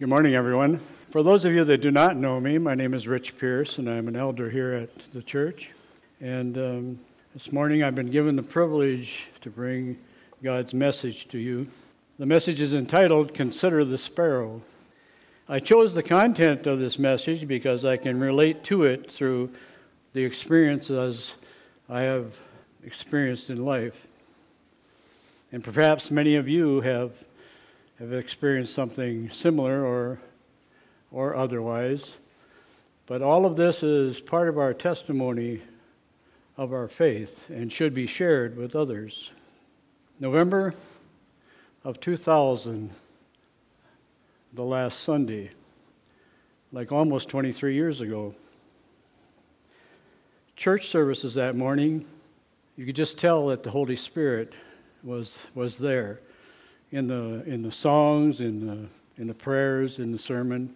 Good morning, everyone. For those of you that do not know me, my name is Rich Pierce, and I'm an elder here at the church. And this morning I've been given the privilege to bring God's message to you. The message is entitled, Consider the Sparrow. I chose the content of this message because I can relate to it through the experiences I have experienced in life. And perhaps many of you have experienced something similar or otherwise. But all of this is part of our testimony of our faith and should be shared with others. November of 2000, the last Sunday, like almost 23 years ago. Church services that morning, you could just tell that the Holy Spirit was there in the songs, in the prayers, in the sermon.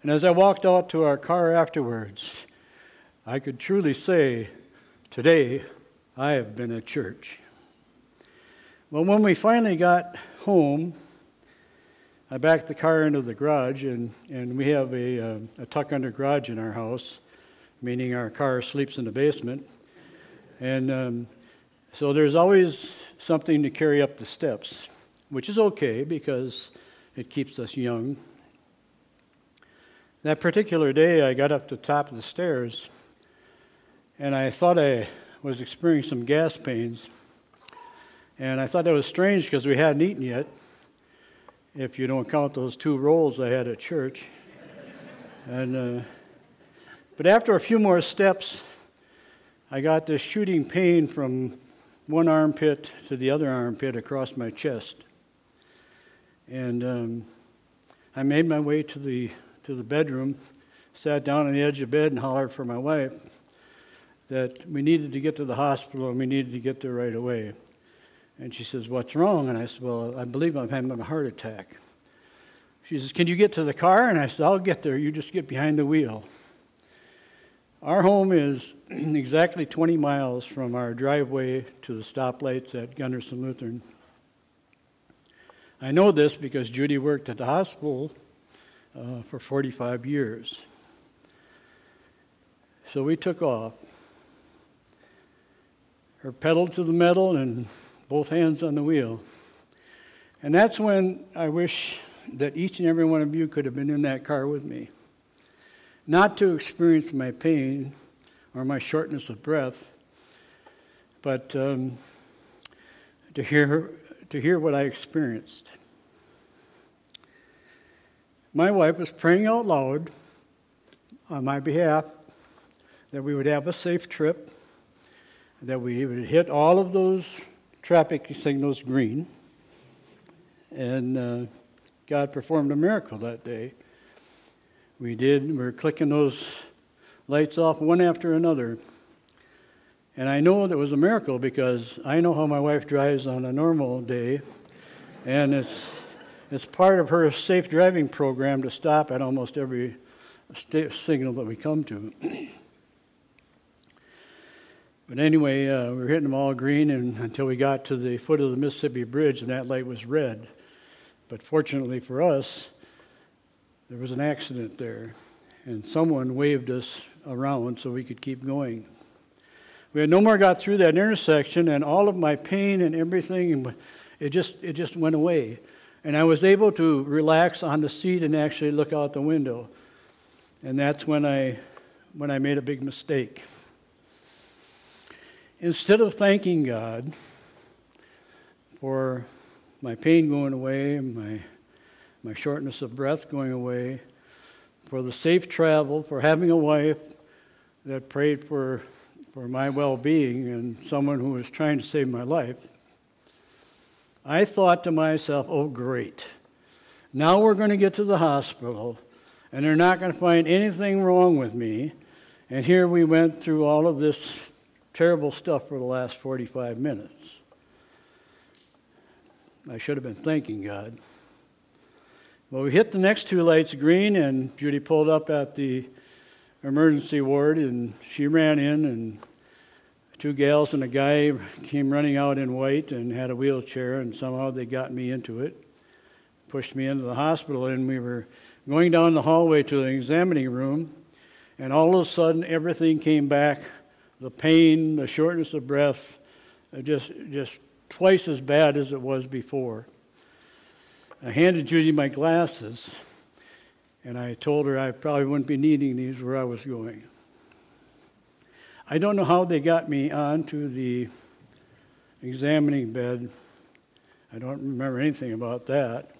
And as I walked out to our car afterwards, I could truly say, today I have been at church. Well, when we finally got home, I backed the car into the garage, and we have a tuck-under garage in our house, meaning our car sleeps in the basement. And so there's always something to carry up the steps, which is okay because it keeps us young. That particular day, I got up to the top of the stairs, and I thought I was experiencing some gas pains. And I thought that was strange because we hadn't eaten yet, if you don't count those two rolls I had at church. And but after a few more steps, I got this shooting pain from one armpit to the other armpit across my chest. And I made my way to the bedroom, sat down on the edge of bed and hollered for my wife that we needed to get to the hospital and we needed to get there right away. And she says, "What's wrong?" And I said, "Well, I believe I'm having a heart attack." She says, "Can you get to the car?" And I said, "I'll get there. You just get behind the wheel." Our home is exactly 20 miles from our driveway to the stoplights at Gunderson Lutheran. I know this because Judy worked at the hospital for 45 years. So we took off. Her pedal to the metal and both hands on the wheel. And that's when I wish that each and every one of you could have been in that car with me. Not to experience my pain or my shortness of breath, but to hear what I experienced. My wife was praying out loud on my behalf that we would have a safe trip, that we would hit all of those traffic signals green, and God performed a miracle that day. We did. We were clicking those lights off one after another. And I know that was a miracle because I know how my wife drives on a normal day. And it's part of her safe driving program to stop at almost every signal that we come to. But anyway, we were hitting them all green until we got to the foot of the Mississippi Bridge, and that light was red. But fortunately for us, there was an accident there, and someone waved us around so we could keep going. We had no more got through that intersection, and all of my pain and everything, it just went away. And I was able to relax on the seat and actually look out the window. And that's when I made a big mistake. Instead of thanking God for my pain going away, my shortness of breath going away, for the safe travel, for having a wife that prayed for my well-being and someone who was trying to save my life, I thought to myself, oh, great. Now we're going to get to the hospital, and they're not going to find anything wrong with me. And here we went through all of this terrible stuff for the last 45 minutes. I should have been thanking God. Well, we hit the next two lights green, and Judy pulled up at the emergency ward, and she ran in, and two gals and a guy came running out in white and had a wheelchair, and somehow they got me into it, pushed me into the hospital, and we were going down the hallway to the examining room, and all of a sudden everything came back. The pain, the shortness of breath, just twice as bad as it was before. I handed Judy my glasses, and I told her I probably wouldn't be needing these where I was going. I don't know how they got me onto the examining bed. I don't remember anything about that.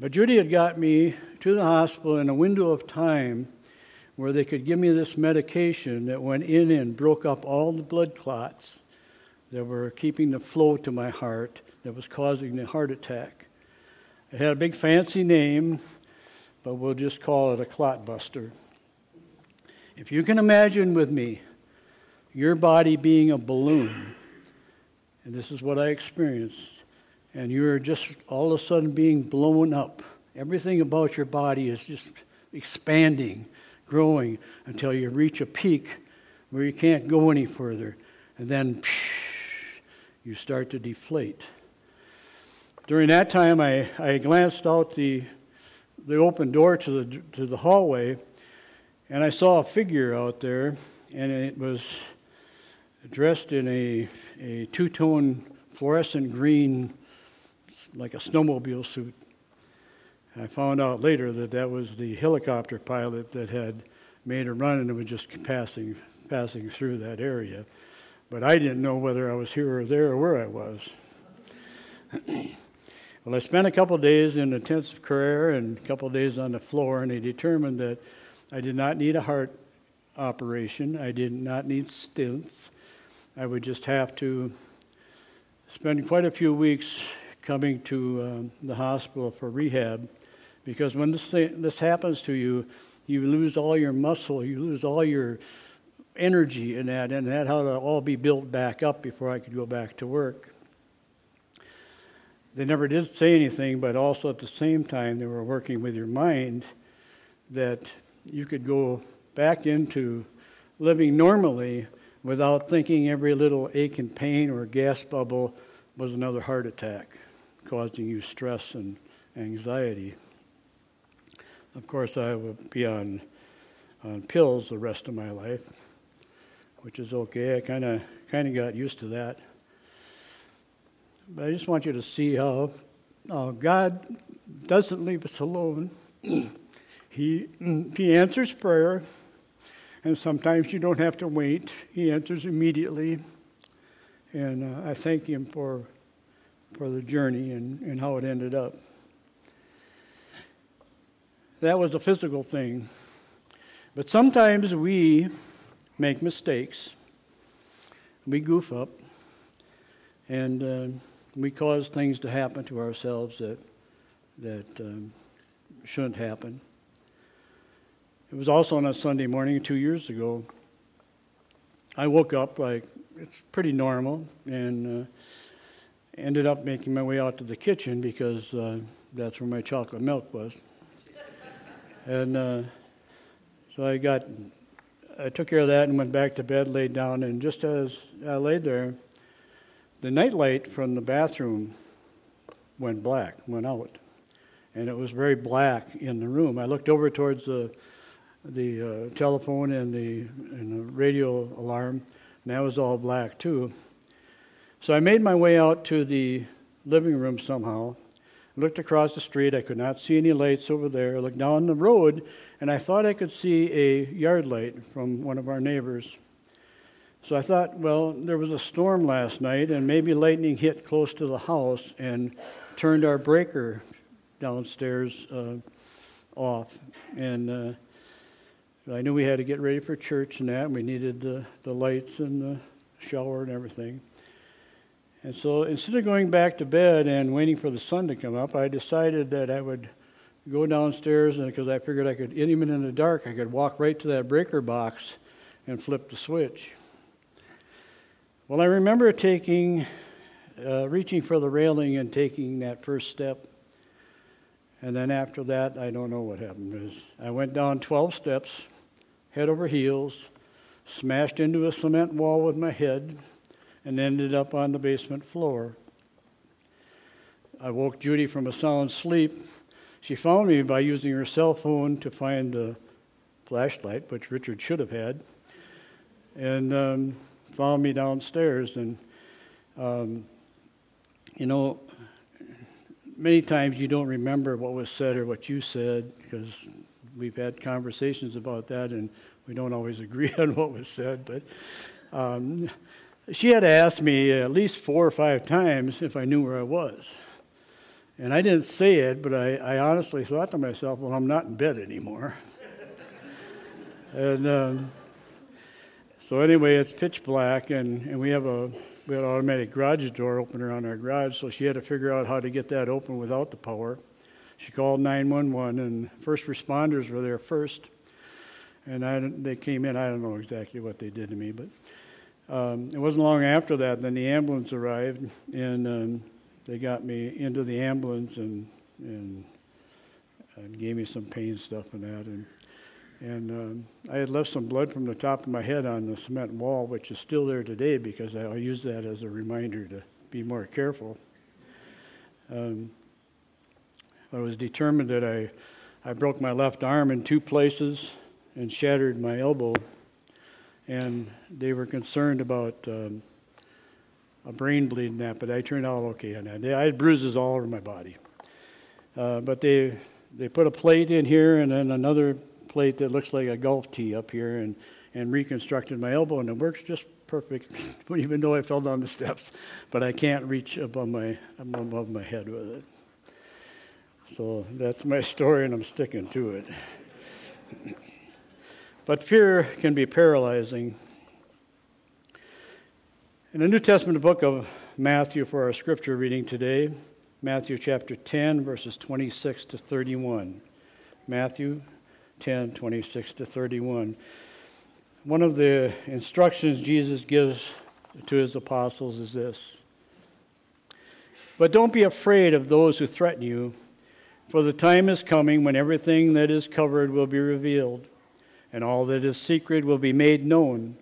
But Judy had got me to the hospital in a window of time where they could give me this medication that went in and broke up all the blood clots that were keeping the flow to my heart that was causing the heart attack. It had a big fancy name, but we'll just call it a clot buster. If you can imagine with me your body being a balloon, and this is what I experienced, and you're just all of a sudden being blown up. Everything about your body is just expanding, growing, until you reach a peak where you can't go any further. And then you start to deflate. During that time, I glanced out the open door to the hallway, and I saw a figure out there, and it was dressed in a two-tone fluorescent green, like a snowmobile suit. I found out later that that was the helicopter pilot that had made a run and it was just passing through that area. But I didn't know whether I was here or there or where I was. Well, I spent a couple days in intensive care and a couple days on the floor, and they determined that I did not need a heart operation. I did not need stents. I would just have to spend quite a few weeks coming to the hospital for rehab, because when this happens to you, you lose all your muscle, you lose all your energy in that, and that had to all be built back up before I could go back to work. They never did say anything, but also at the same time, they were working with your mind that you could go back into living normally without thinking every little ache and pain or gas bubble was another heart attack causing you stress and anxiety. Of course, I would be on pills the rest of my life, which is okay. I kind of got used to that. But I just want you to see how God doesn't leave us alone. He answers prayer, and sometimes you don't have to wait. He answers immediately, and I thank Him for the journey and how it ended up. That was a physical thing. But sometimes we make mistakes. We goof up, and we cause things to happen to ourselves that shouldn't happen. It was also on a Sunday morning 2 years ago. I woke up like it's pretty normal, and ended up making my way out to the kitchen because that's where my chocolate milk was. And so I took care of that and went back to bed, laid down, and just as I laid there, the nightlight from the bathroom went out, and it was very black in the room. I looked over towards the telephone and the radio alarm, and that was all black too. So I made my way out to the living room somehow, looked across the street. I could not see any lights over there. I looked down the road, and I thought I could see a yard light from one of our neighbors. So I thought, well, there was a storm last night, and maybe lightning hit close to the house and turned our breaker downstairs off. And I knew we had to get ready for church and that, and we needed the lights and the shower and everything. And so instead of going back to bed and waiting for the sun to come up, I decided that I would go downstairs, and because I figured I could, any minute in the dark, I could walk right to that breaker box and flip the switch. Well, I remember reaching for the railing and taking that first step. And then after that, I don't know what happened. I went down 12 steps, head over heels, smashed into a cement wall with my head, and ended up on the basement floor. I woke Judy from a sound sleep. She found me by using her cell phone to find the flashlight, which Richard should have had, and found me downstairs. And, you know, many times you don't remember what was said or what you said, because we've had conversations about that, and we don't always agree on what was said. But she had asked me at least 4 or 5 times if I knew where I was. And I didn't say it, but I honestly thought to myself, well, I'm not in bed anymore. And so anyway, it's pitch black, and we had an automatic garage door opener on our garage, so she had to figure out how to get that open without the power. She called 911, and first responders were there first. And they came in. I don't know exactly what they did to me, but it wasn't long after that. Then the ambulance arrived, and they got me into the ambulance and gave me some pain stuff and that. And I had left some blood from the top of my head on the cement wall, which is still there today because I use that as a reminder to be more careful. I was determined that I broke my left arm in 2 places and shattered my elbow, and they were concerned about a brain bleed and that, but I turned out okay on that. I had bruises all over my body. But they put a plate in here and then another plate that looks like a golf tee up here and reconstructed my elbow, and it works just perfect, even though I fell down the steps, but I can't reach above my head with it. So that's my story, and I'm sticking to it. But fear can be paralyzing. In the New Testament book of Matthew for our scripture reading today, Matthew chapter 10, verses 26-31. Matthew 10, 26-31. One of the instructions Jesus gives to his apostles is this: "But don't be afraid of those who threaten you, for the time is coming when everything that is covered will be revealed, and all that is secret will be made known.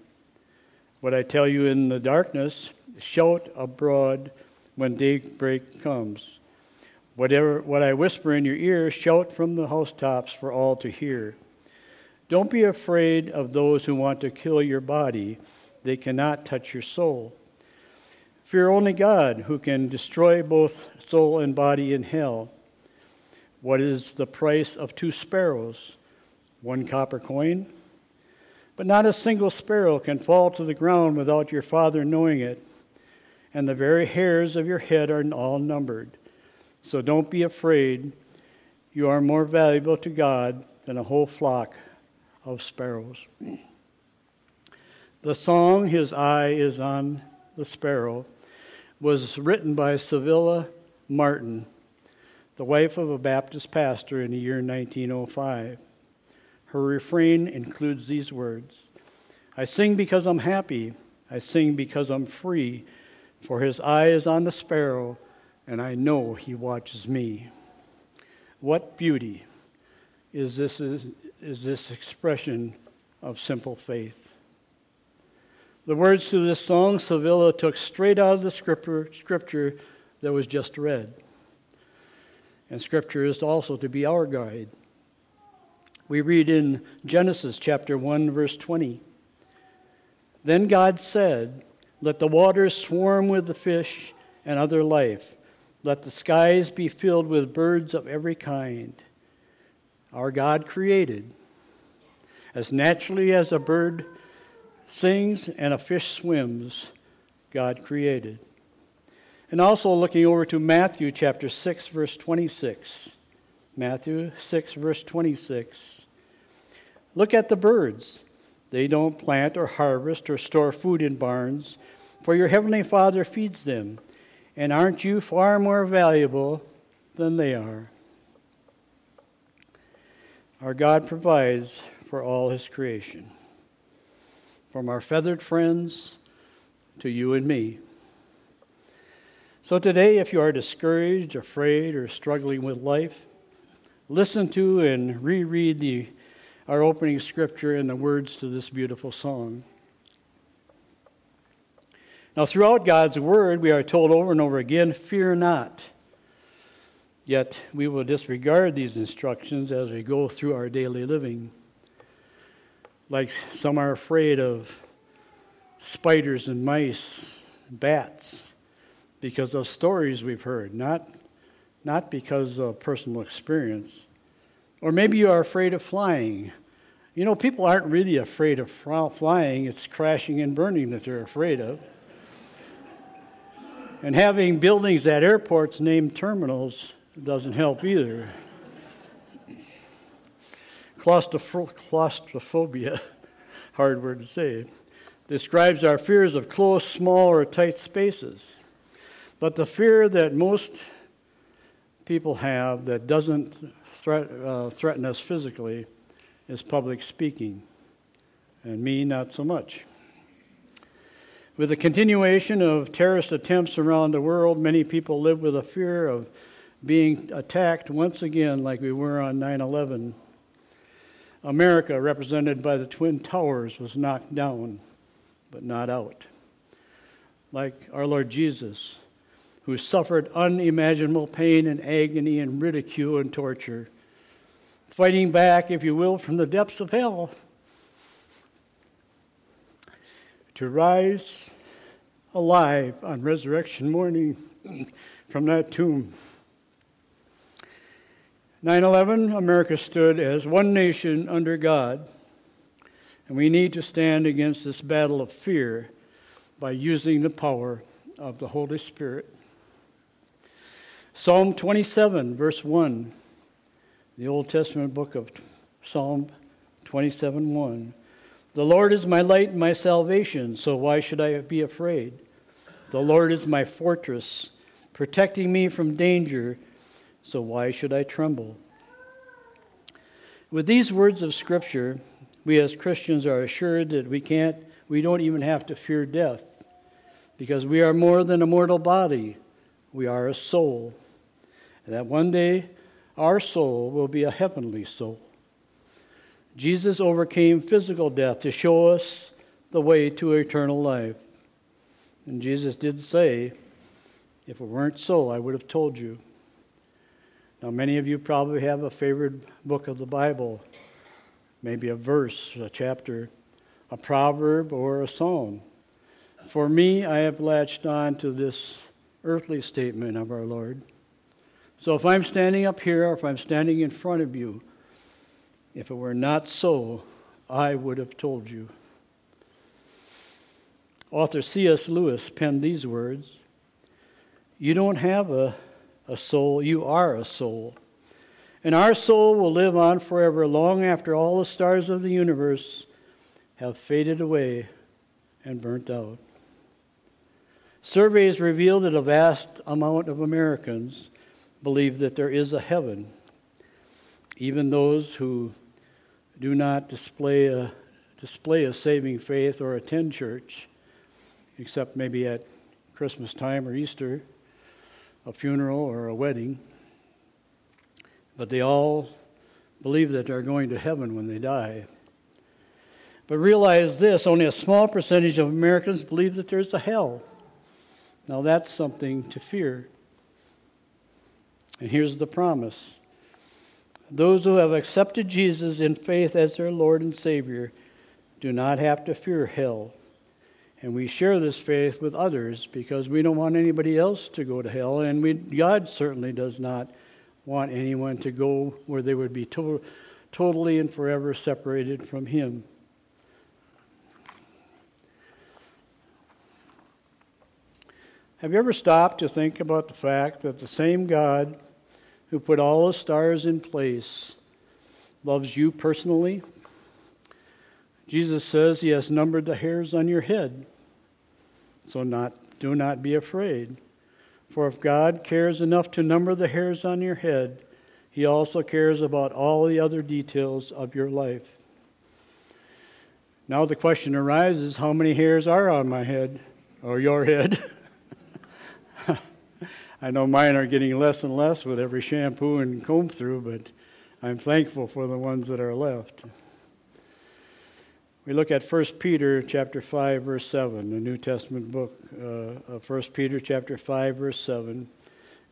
What I tell you in the darkness, shout abroad when daybreak comes. What I whisper in your ear, shout from the housetops for all to hear. Don't be afraid of those who want to kill your body. They cannot touch your soul. Fear only God, who can destroy both soul and body in hell. What is the price of 2 sparrows? 1 copper coin? But not a single sparrow can fall to the ground without your Father knowing it, and the very hairs of your head are all numbered. So don't be afraid. You are more valuable to God than a whole flock of sparrows." The song, "His Eye is on the Sparrow," was written by Savilla Martin, the wife of a Baptist pastor, in the year 1905. Her refrain includes these words: "I sing because I'm happy. I sing because I'm free. For his eye is on the sparrow, and I know he watches me." What beauty is this expression of simple faith. The words to this song Savilla took straight out of the scripture that was just read. And scripture is also to be our guide. We read in Genesis chapter 1, verse 20. "Then God said, 'Let the waters swarm with the fish and other life. Let the skies be filled with birds of every kind.'" Our God created. As naturally as a bird sings and a fish swims, God created. And also looking over to Matthew chapter 6, verse 26. Matthew 6, verse 26. "Look at the birds. They don't plant or harvest or store food in barns, for your heavenly Father feeds them. And aren't you far more valuable than they are?" Our God provides for all his creation, from our feathered friends to you and me. So today, if you are discouraged, afraid, or struggling with life, listen to and reread our opening scripture and the words to this beautiful song. Now, throughout God's word, we are told over and over again, "Fear not." Yet we will disregard these instructions as we go through our daily living. Like some are afraid of spiders and mice, bats, because of stories we've heard, not because of personal experience. Or maybe you are afraid of flying. You know, people aren't really afraid of flying. It's crashing and burning that they're afraid of. And having buildings at airports named terminals doesn't help either. Claustrophobia, hard word to say, describes our fears of close, small, or tight spaces. But the fear that most people have that doesn't threaten us physically is public speaking, and me not so much. With the continuation of terrorist attempts around the world, many people live with a fear of being attacked once again like we were on 9/11. America, represented by the Twin Towers, was knocked down, but not out. Like our Lord Jesus, who suffered unimaginable pain and agony and ridicule and torture, fighting back, if you will, from the depths of hell, to rise alive on resurrection morning from that tomb. 9/11, America stood as one nation under God, and we need to stand against this battle of fear by using the power of the Holy Spirit. Psalm 27, verse 1, the Old Testament book of Psalm 27, 1. The Lord is my light and my salvation, so why should I be afraid? The Lord is my fortress, protecting me from danger, so why should I tremble? With these words of Scripture, we as Christians are assured that we don't even have to fear death, because we are more than a mortal body. We are a soul, and that one day our soul will be a heavenly soul. Jesus overcame physical death to show us the way to eternal life. And Jesus did say, if it weren't so, I would have told you. Now, many of you probably have a favorite book of the Bible, maybe a verse, a chapter, a proverb, or a psalm. For me, I have latched on to this earthly statement of our Lord. So if I'm standing up here or if I'm standing in front of you, if it were not so, I would have told you. Author C.S. Lewis penned these words, you don't have a soul, you are a soul. And our soul will live on forever long after all the stars of the universe have faded away and burnt out. Surveys reveal that a vast amount of Americans believe that there is a heaven. Even those who do not display a saving faith or attend church, except maybe at Christmas time or Easter, a funeral or a wedding, but they all believe that they're going to heaven when they die. But realize this, only a small percentage of Americans believe that there's a hell. Now that's something to fear. And here's the promise. Those who have accepted Jesus in faith as their Lord and Savior do not have to fear hell. And we share this faith with others because we don't want anybody else to go to hell, and God certainly does not want anyone to go where they would be totally and forever separated from Him. Have you ever stopped to think about the fact that the same God who put all the stars in place loves you personally? Jesus says He has numbered the hairs on your head. So do not be afraid. For if God cares enough to number the hairs on your head, He also cares about all the other details of your life. Now the question arises, how many hairs are on my head or your head? I know mine are getting less and less with every shampoo and comb through, but I'm thankful for the ones that are left. We look at 1 Peter chapter 5, verse 7, the New Testament book of 1 Peter chapter 5, verse 7.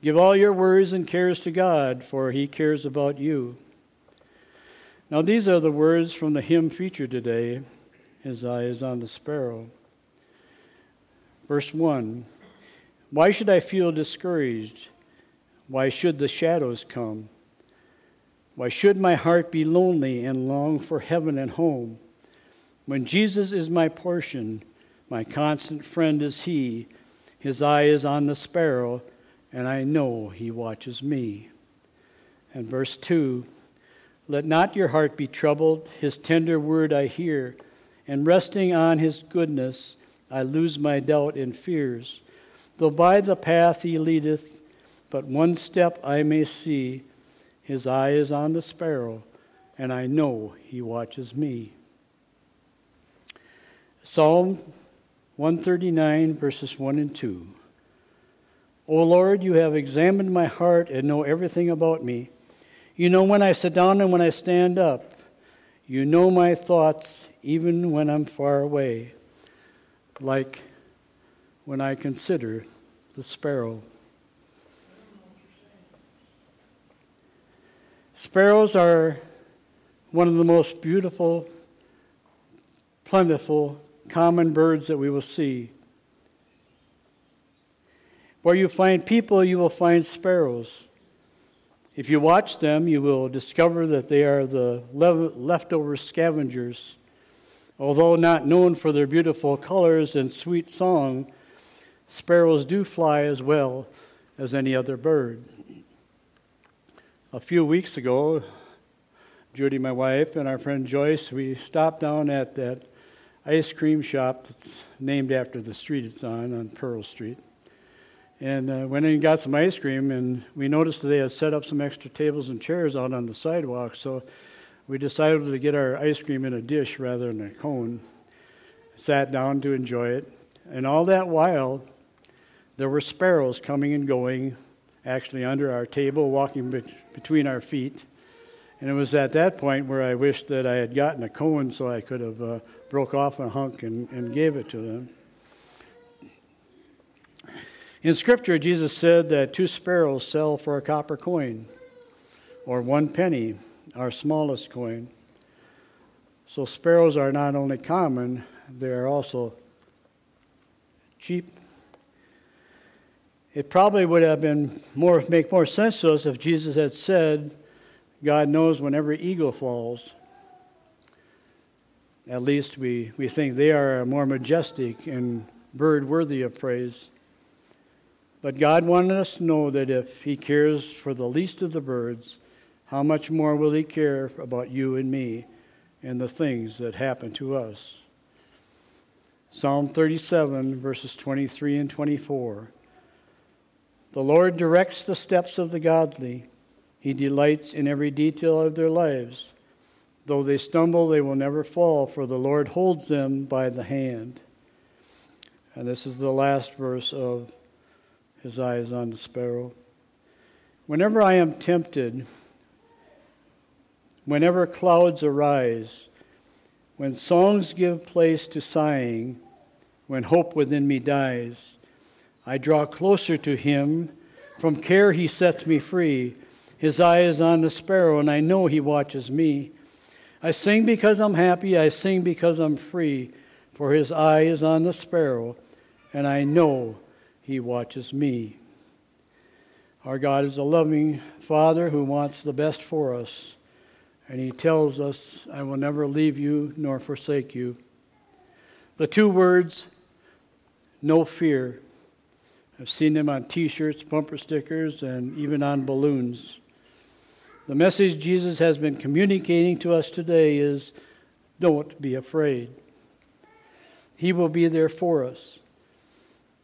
Give all your worries and cares to God, for he cares about you. Now these are the words from the hymn featured today, His Eye is on the Sparrow. Verse 1, why should I feel discouraged? Why should the shadows come? Why should my heart be lonely and long for heaven and home? When Jesus is my portion, my constant friend is he. His eye is on the sparrow, and I know he watches me. And verse 2, let not your heart be troubled, his tender word I hear, and resting on his goodness, I lose my doubt and fears. Though by the path he leadeth, but one step I may see, his eye is on the sparrow, and I know he watches me. Psalm 139, verses 1 and 2. O Lord, you have examined my heart and know everything about me. You know when I sit down and when I stand up. You know my thoughts even when I'm far away, like when I consider the sparrow. Sparrows are one of the most beautiful, plentiful, common birds that we will see. Where you find people, you will find sparrows. If you watch them, you will discover that they are the leftover scavengers. Although not known for their beautiful colors and sweet song, sparrows do fly as well as any other bird. A few weeks ago, Judy, my wife, and our friend Joyce, we stopped down at that ice cream shop that's named after the street it's on Pearl Street, and went in and got some ice cream, and we noticed that they had set up some extra tables and chairs out on the sidewalk, so we decided to get our ice cream in a dish rather than a cone, sat down to enjoy it, and all that while, there were sparrows coming and going, actually under our table, walking between our feet. And it was at that point where I wished that I had gotten a cone so I could have broke off a hunk and gave it to them. In Scripture, Jesus said that 2 sparrows sell for a copper coin, or 1 penny, our smallest coin. So sparrows are not only common, they are also cheap. It probably would have been make more sense to us if Jesus had said, God knows when every eagle falls. At least we think they are more majestic and bird worthy of praise. But God wanted us to know that if he cares for the least of the birds, how much more will he care about you and me and the things that happen to us. Psalm 37, verses 23 and 24. The Lord directs the steps of the godly. He delights in every detail of their lives. Though they stumble, they will never fall, for the Lord holds them by the hand. And this is the last verse of His Eye is on the Sparrow. Whenever I am tempted, whenever clouds arise, when songs give place to sighing, when hope within me dies, I draw closer to him. From care he sets me free. His eye is on the sparrow, and I know he watches me. I sing because I'm happy. I sing because I'm free. For his eye is on the sparrow, and I know he watches me. Our God is a loving Father who wants the best for us. And he tells us, I will never leave you nor forsake you. The 2 words, no fear. I've seen them on T-shirts, bumper stickers, and even on balloons. The message Jesus has been communicating to us today is, don't be afraid. He will be there for us.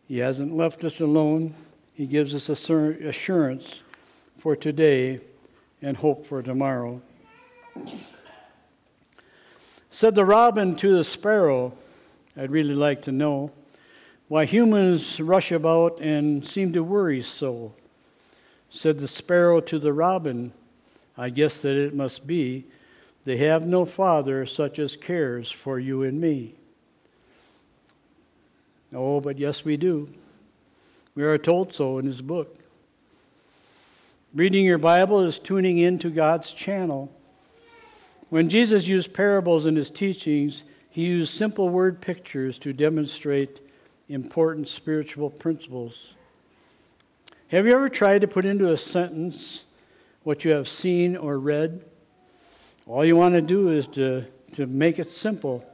He hasn't left us alone. He gives us assurance for today and hope for tomorrow. Said the robin to the sparrow, I'd really like to know why humans rush about and seem to worry so. Said the sparrow to the robin, I guess that it must be, they have no father such as cares for you and me. Oh, but yes we do. We are told so in his book. Reading your Bible is tuning into God's channel. When Jesus used parables in his teachings, he used simple word pictures to demonstrate important spiritual principles. Have you ever tried to put into a sentence what you have seen or read? All you want to do is to make it simple,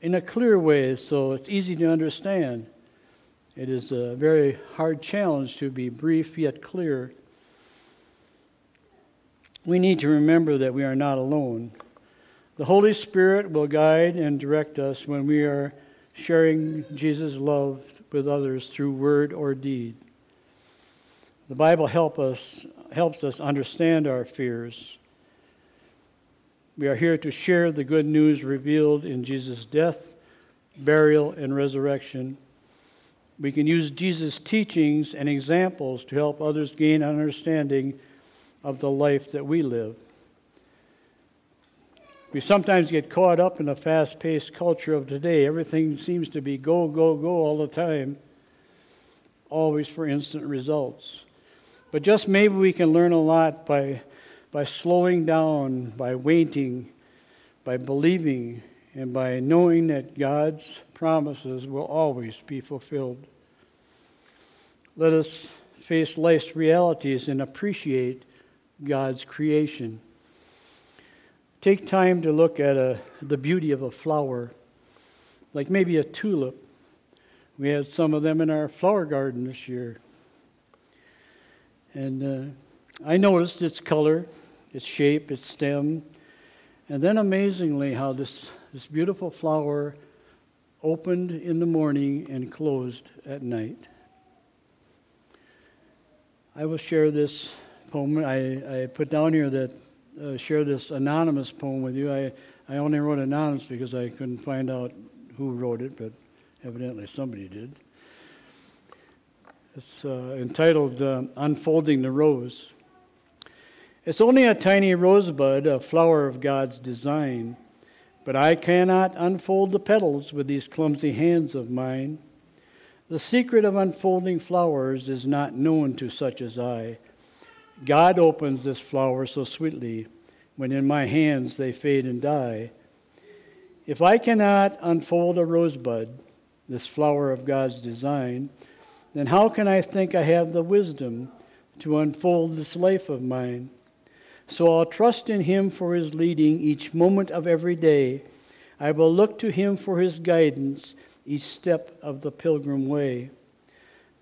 in a clear way, so it's easy to understand. It is a very hard challenge to be brief yet clear. We need to remember that we are not alone. The Holy Spirit will guide and direct us when we are sharing Jesus' love with others through word or deed. The Bible helps us understand our fears. We are here to share the good news revealed in Jesus' death, burial, and resurrection. We can use Jesus' teachings and examples to help others gain understanding of the life that we live. We sometimes get caught up in the fast-paced culture of today. Everything seems to be go, go, go all the time, always for instant results. But just maybe we can learn a lot by slowing down, by waiting, by believing, and by knowing that God's promises will always be fulfilled. Let us face life's realities and appreciate God's creation. Take time to look at the beauty of a flower, like maybe a tulip. We had some of them in our flower garden this year. And I noticed its color, its shape, its stem, and then amazingly how this beautiful flower opened in the morning and closed at night. I will share this poem. I put down here that share this anonymous poem with you. I only wrote anonymous because I couldn't find out who wrote it, but evidently somebody did. It's entitled Unfolding the Rose. It's only a tiny rosebud, a flower of God's design, but I cannot unfold the petals with these clumsy hands of mine. The secret of unfolding flowers is not known to such as I. God opens this flower so sweetly, when in my hands they fade and die. If I cannot unfold a rosebud, this flower of God's design, then how can I think I have the wisdom to unfold this life of mine? So I'll trust in him for his leading each moment of every day. I will look to him for his guidance each step of the pilgrim way.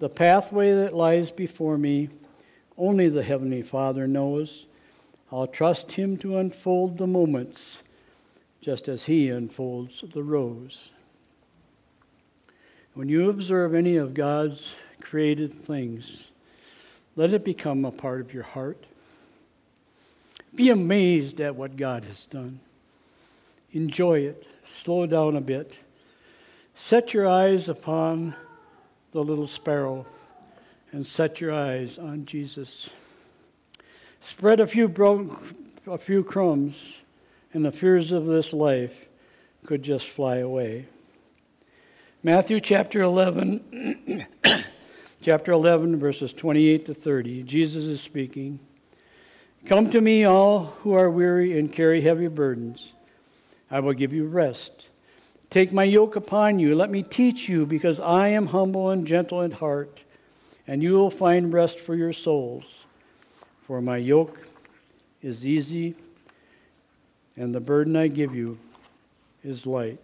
The pathway that lies before me, only the Heavenly Father knows. I'll trust him to unfold the moments, just as he unfolds the rose. When you observe any of God's created things, let it become a part of your heart. Be amazed at what God has done. Enjoy it. Slow down a bit. Set your eyes upon the little sparrow and set your eyes on Jesus. Spread a few crumbs and the fears of this life could just fly away. Matthew chapter 11 verses 28 to 30. Jesus is speaking. Come to me, all who are weary and carry heavy burdens. I will give you rest. Take my yoke upon you. Let me teach you, because I am humble and gentle in heart, and you will find rest for your souls. For my yoke is easy, and the burden I give you is light.